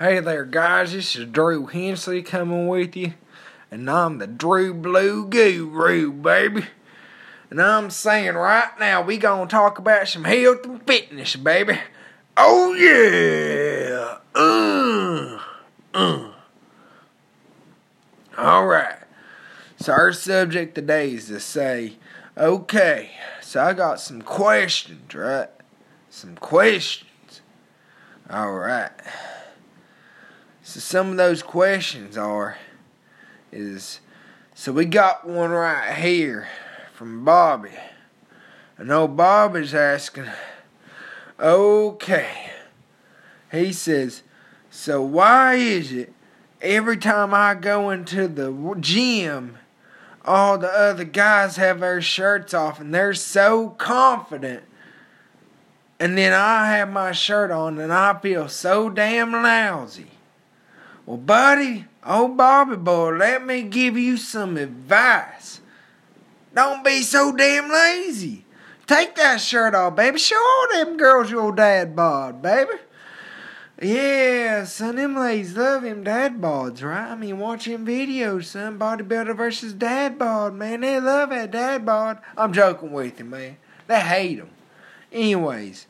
Hey there guys, this is Drew Hensley coming with you, and I'm the Drew Blue Guru, baby. And I'm saying right now, we gonna talk about some health and fitness, baby. Oh yeah! Alright, so our subject today is to say, okay, so I got some questions, right? Some questions. Alright. So some of those questions so we got one right here from Bobby. I know Bobby's asking, okay, he says, so why is it every time I go into the gym, all the other guys have their shirts off and they're so confident, and then I have my shirt on and I feel so damn lousy? Well, buddy, old Bobby boy, let me give you some advice. Don't be so damn lazy. Take that shirt off, baby. Show all them girls your dad bod, baby. Yeah, son, them ladies love him dad bods, right? I mean, watch him videos, son. Bodybuilder versus dad bod, man. They love that dad bod. I'm joking with you, man. They hate him. Anyways.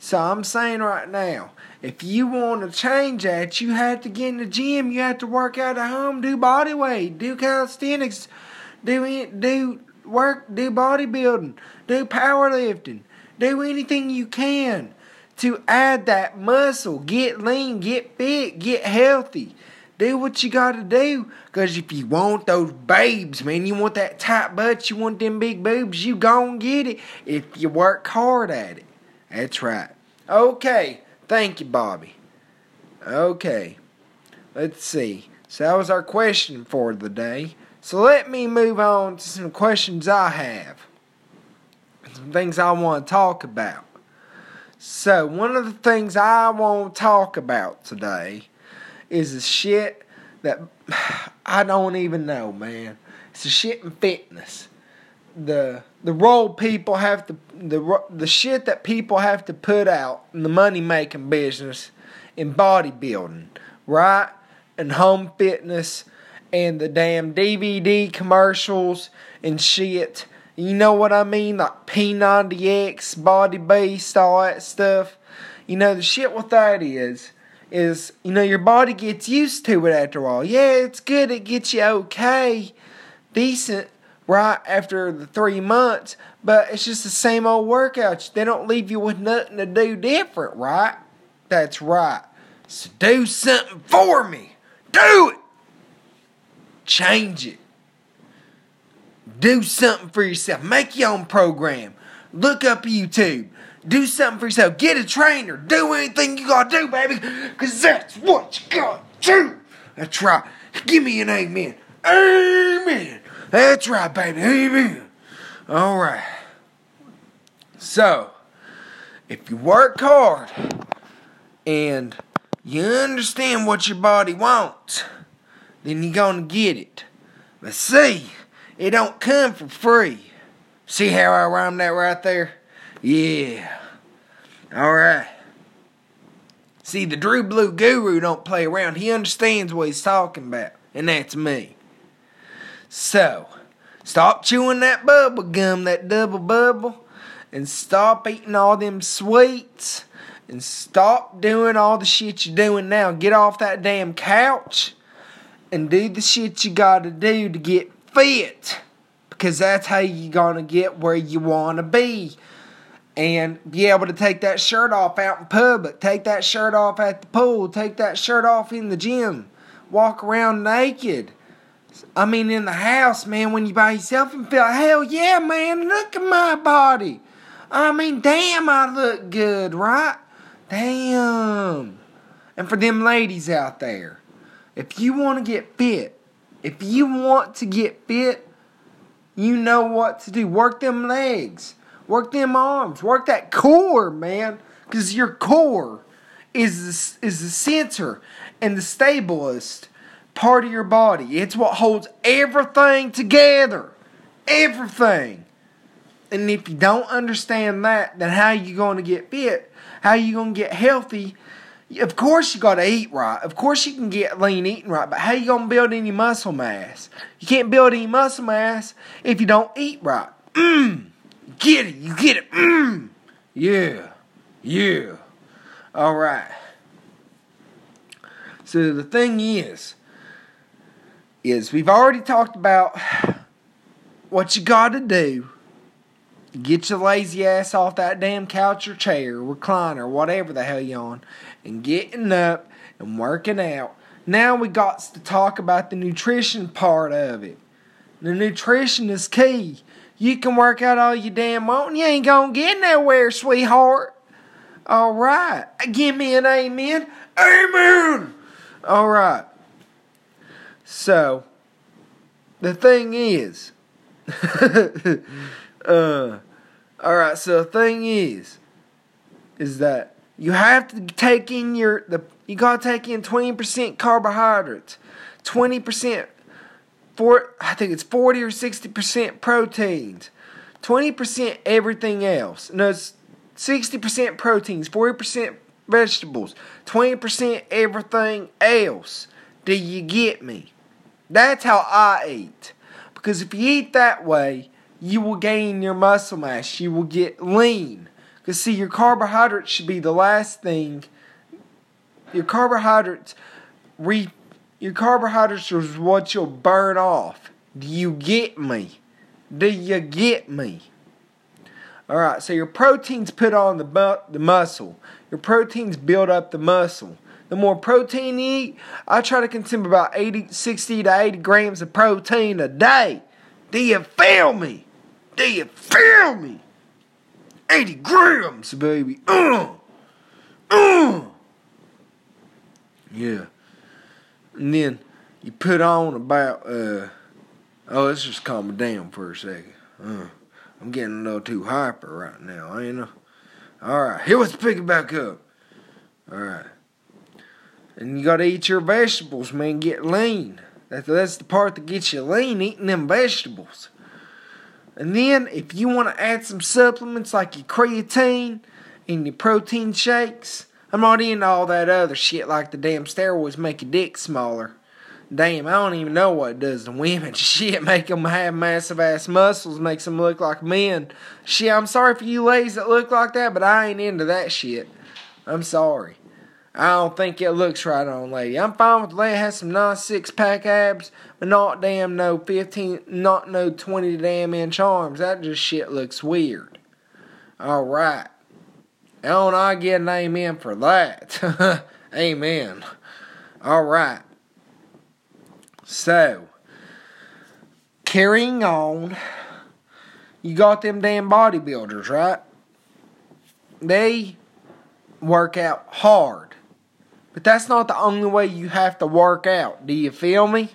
So I'm saying right now, if you want to change that, you have to get in the gym, you have to work out at home, do body weight, do calisthenics, do bodybuilding, do powerlifting, do anything you can to add that muscle, get lean, get fit, get healthy. Do what you got to do, because if you want those babes, man, you want that tight butt, you want them big boobs, you gon' get it if you work hard at it. That's right. Okay. Thank you, Bobby. Okay. Let's see. So that was our question for the day. So let me move on to some questions I have. Some things I want to talk about. So one of the things I want to talk about today is the shit that I don't even know, man. It's the shit in fitness. The role people have to, the shit that people have to put out in the money making business, in bodybuilding, right, and home fitness, and the damn DVD commercials and shit. You know what I mean, like P90X, Body Beast, all that stuff. You know the shit with that is you know your body gets used to it after a while. Yeah, it's good. It gets you okay, decent. Right after the 3 months, but it's just the same old workouts. They don't leave you with nothing to do different, right? That's right. So do something for me. Do it. Change it. Do something for yourself. Make your own program. Look up YouTube. Do something for yourself. Get a trainer. Do anything you gotta do, baby, because that's what you gotta do. That's right. Give me an amen. Amen. That's right, baby. Amen. All right. So, if you work hard and you understand what your body wants, then you're going to get it. But see, it don't come for free. See how I rhymed that right there? Yeah. All right. See, the Drew Blue Guru don't play around. He understands what he's talking about, and that's me. So, stop chewing that bubble gum, that double bubble, and stop eating all them sweets, and stop doing all the shit you're doing now. Get off that damn couch and do the shit you gotta do to get fit, because that's how you're gonna get where you wanna be and be able to take that shirt off out in public, take that shirt off at the pool, take that shirt off in the gym, walk around naked. I mean, in the house, man, when you by yourself and feel, hell yeah, man, look at my body. I mean, damn, I look good, right? Damn. And for them ladies out there, if you want to get fit, you know what to do. Work them legs. Work them arms. Work that core, man, because your core is the center and the stablest part of your body. It's what holds everything together. Everything. And if you don't understand that, then how are you going to get fit? How are you going to get healthy? Of course you got to eat right. Of course you can get lean eating right. But how you going to build any muscle mass? You can't build any muscle mass if you don't eat right. Get it. You get it. Yeah. Yeah. All right. So the thing is we've already talked about what you got to do. Get your lazy ass off that damn couch or chair, recliner, whatever the hell you on, and getting up and working out. Now we got to talk about the nutrition part of it. The nutrition is key. You can work out all you damn want and you ain't gonna get nowhere, sweetheart. Alright. Give me an amen. Amen! Alright. So, the thing is... Alright, so the thing is that you have to take in you gotta take in 20% carbohydrates, 20%, I think it's 40 or 60% proteins, 20% everything else. No, it's 60% proteins, 40% vegetables, 20% everything else. Do you get me? That's how I eat. Because if you eat that way, you will gain your muscle mass. You will get lean. Because, see, your carbohydrates should be the last thing. Your carbohydrates is what you'll burn off. Do you get me? Do you get me? Alright, so your proteins put on the muscle. Your proteins build up the muscle. The more protein you eat, I try to consume about 60 to 80 grams of protein a day. Do you feel me? Do you feel me? 80 grams, baby. Yeah. And then you put on about, let's just calm it down for a second. I'm getting a little too hyper right now, ain't I? Alright, here, let's pick it back up. Alright. And you gotta eat your vegetables, man. Get lean. That's the part that gets you lean, eating them vegetables. And then, if you want to add some supplements like your creatine and your protein shakes, I'm not into all that other shit like the damn steroids make your dick smaller. Damn, I don't even know what it does to women. Shit, make them have massive ass muscles, makes them look like men. Shit, I'm sorry for you ladies that look like that, but I ain't into that shit. I'm sorry. I don't think it looks right on lady. I'm fine with the lady has some nice 6-pack abs, but not damn no 15, not no 20 damn inch arms. That just shit looks weird. Alright. Don't I get an amen for that? Amen. Alright. So, carrying on, you got them damn bodybuilders, right? They work out hard. But that's not the only way you have to work out. Do you feel me?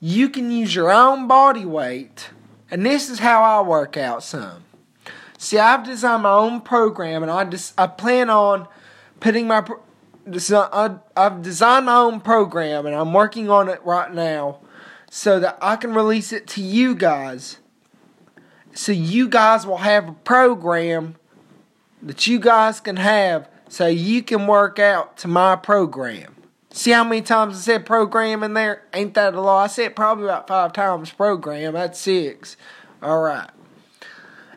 You can use your own body weight. And this is how I work out some. See, I've designed my own program. And I plan on putting my... I've designed my own program. And I'm working on it right now. So that I can release it to you guys. So you guys will have a program that you guys can have. So you can work out to my program. See how many times I said program in there? Ain't that a lot? I said probably about 5 times program. That's 6. Alright.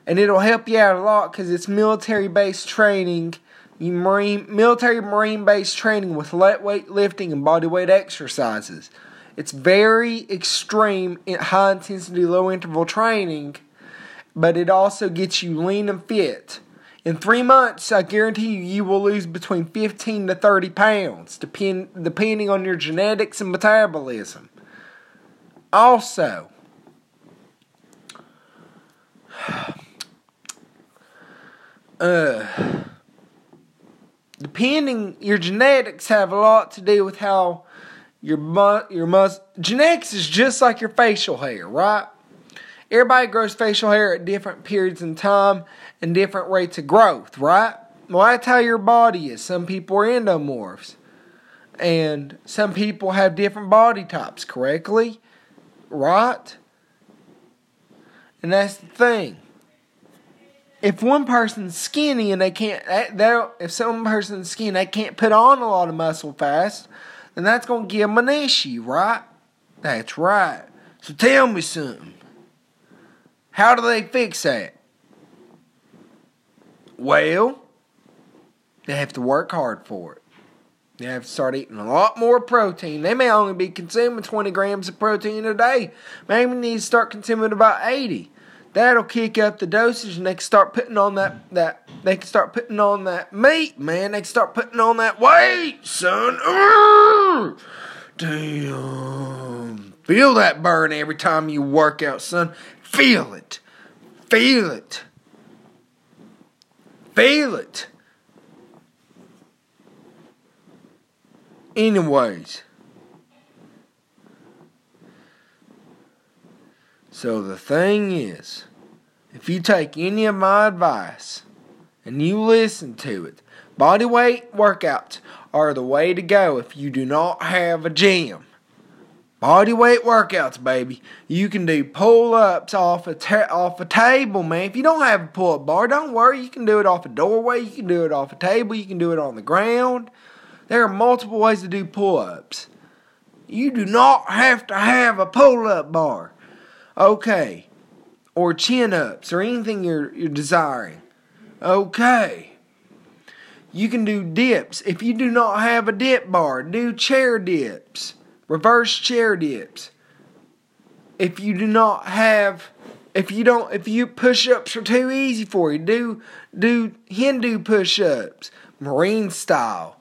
And it'll help you out a lot because it's military-based training. Military-marine-based training with lightweight lifting and bodyweight exercises. It's very extreme, high-intensity, low-interval training. But it also gets you lean and fit. In 3 months, I guarantee you, you will lose between 15 to 30 pounds, depending on your genetics and metabolism. Also, your genetics have a lot to do with how genetics is just like your facial hair, right? Everybody grows facial hair at different periods in time and different rates of growth, right? Well, that's how your body is. Some people are endomorphs. And some people have different body types, correctly? Right? And that's the thing. if one person's skinny and they can't, if some person's skinny, they can't put on a lot of muscle fast, then that's going to give them an issue, right? That's right. So tell me something. How do they fix that? Well, they have to work hard for it. They have to start eating a lot more protein. They may only be consuming 20 grams of protein a day. Maybe they need to start consuming about 80. That'll kick up the dosage, and they can start putting on that they can start putting on that meat, man. They can start putting on that weight, son. Urgh! Damn. Feel that burn every time you work out, son. Feel it. Feel it. Feel it. Anyways, so the thing is, if you take any of my advice and you listen to it, body weight workouts are the way to go if you do not have a gym. Body weight workouts, baby. You can do pull-ups off a table, man. If you don't have a pull-up bar, don't worry. You can do it off a doorway. You can do it off a table. You can do it on the ground. There are multiple ways to do pull-ups. You do not have to have a pull-up bar. Okay. Or chin-ups or anything you're desiring. Okay. You can do dips. If you do not have a dip bar, do chair dips. Reverse chair dips. If you do not have... If you push-ups are too easy for you, do Hindu push-ups. Marine style.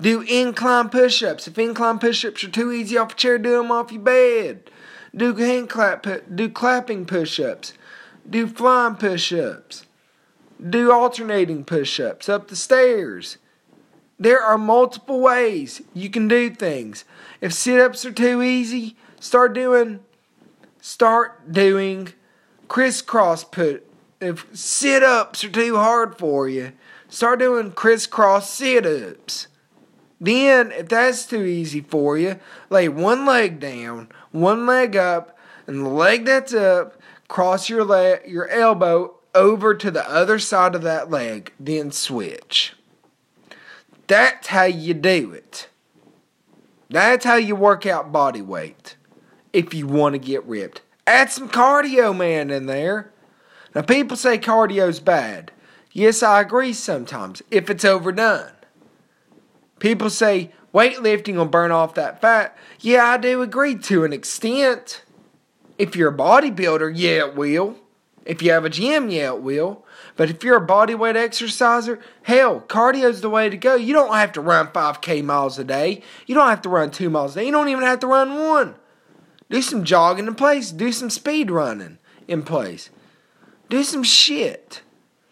Do incline push-ups. If incline push-ups are too easy off a chair, do them off your bed. Do do clapping push-ups. Do flying push-ups. Do alternating push-ups up the stairs. There are multiple ways you can do things. If sit-ups are too easy, start doing crisscross push. If sit-ups are too hard for you, start doing crisscross sit-ups. Then, if that's too easy for you, lay one leg down, one leg up, and the leg that's up, cross your elbow over to the other side of that leg, then switch. That's how you do it. That's how you work out body weight, if you want to get ripped. Add some cardio, man, in there. Now, people say cardio's bad. Yes, I agree sometimes, if it's overdone. People say weightlifting will burn off that fat. Yeah, I do agree to an extent. If you're a bodybuilder, yeah, it will. If you have a gym, yeah, it will. But if you're a bodyweight exerciser, hell, cardio's the way to go. You don't have to run 5K miles a day. You don't have to run 2 miles a day. You don't even have to run 1. Do some jogging in place. Do some speed running in place. Do some shit.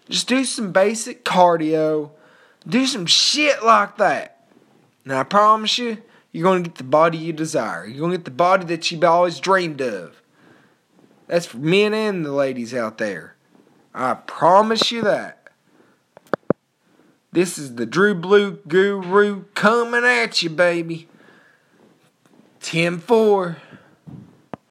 Just do some basic cardio. Do some shit like that. Now, I promise you, you're going to get the body you desire. You're going to get the body that you've always dreamed of. That's for men and the ladies out there. I promise you that. This is the Drew Blue Guru coming at you, baby. 10-4.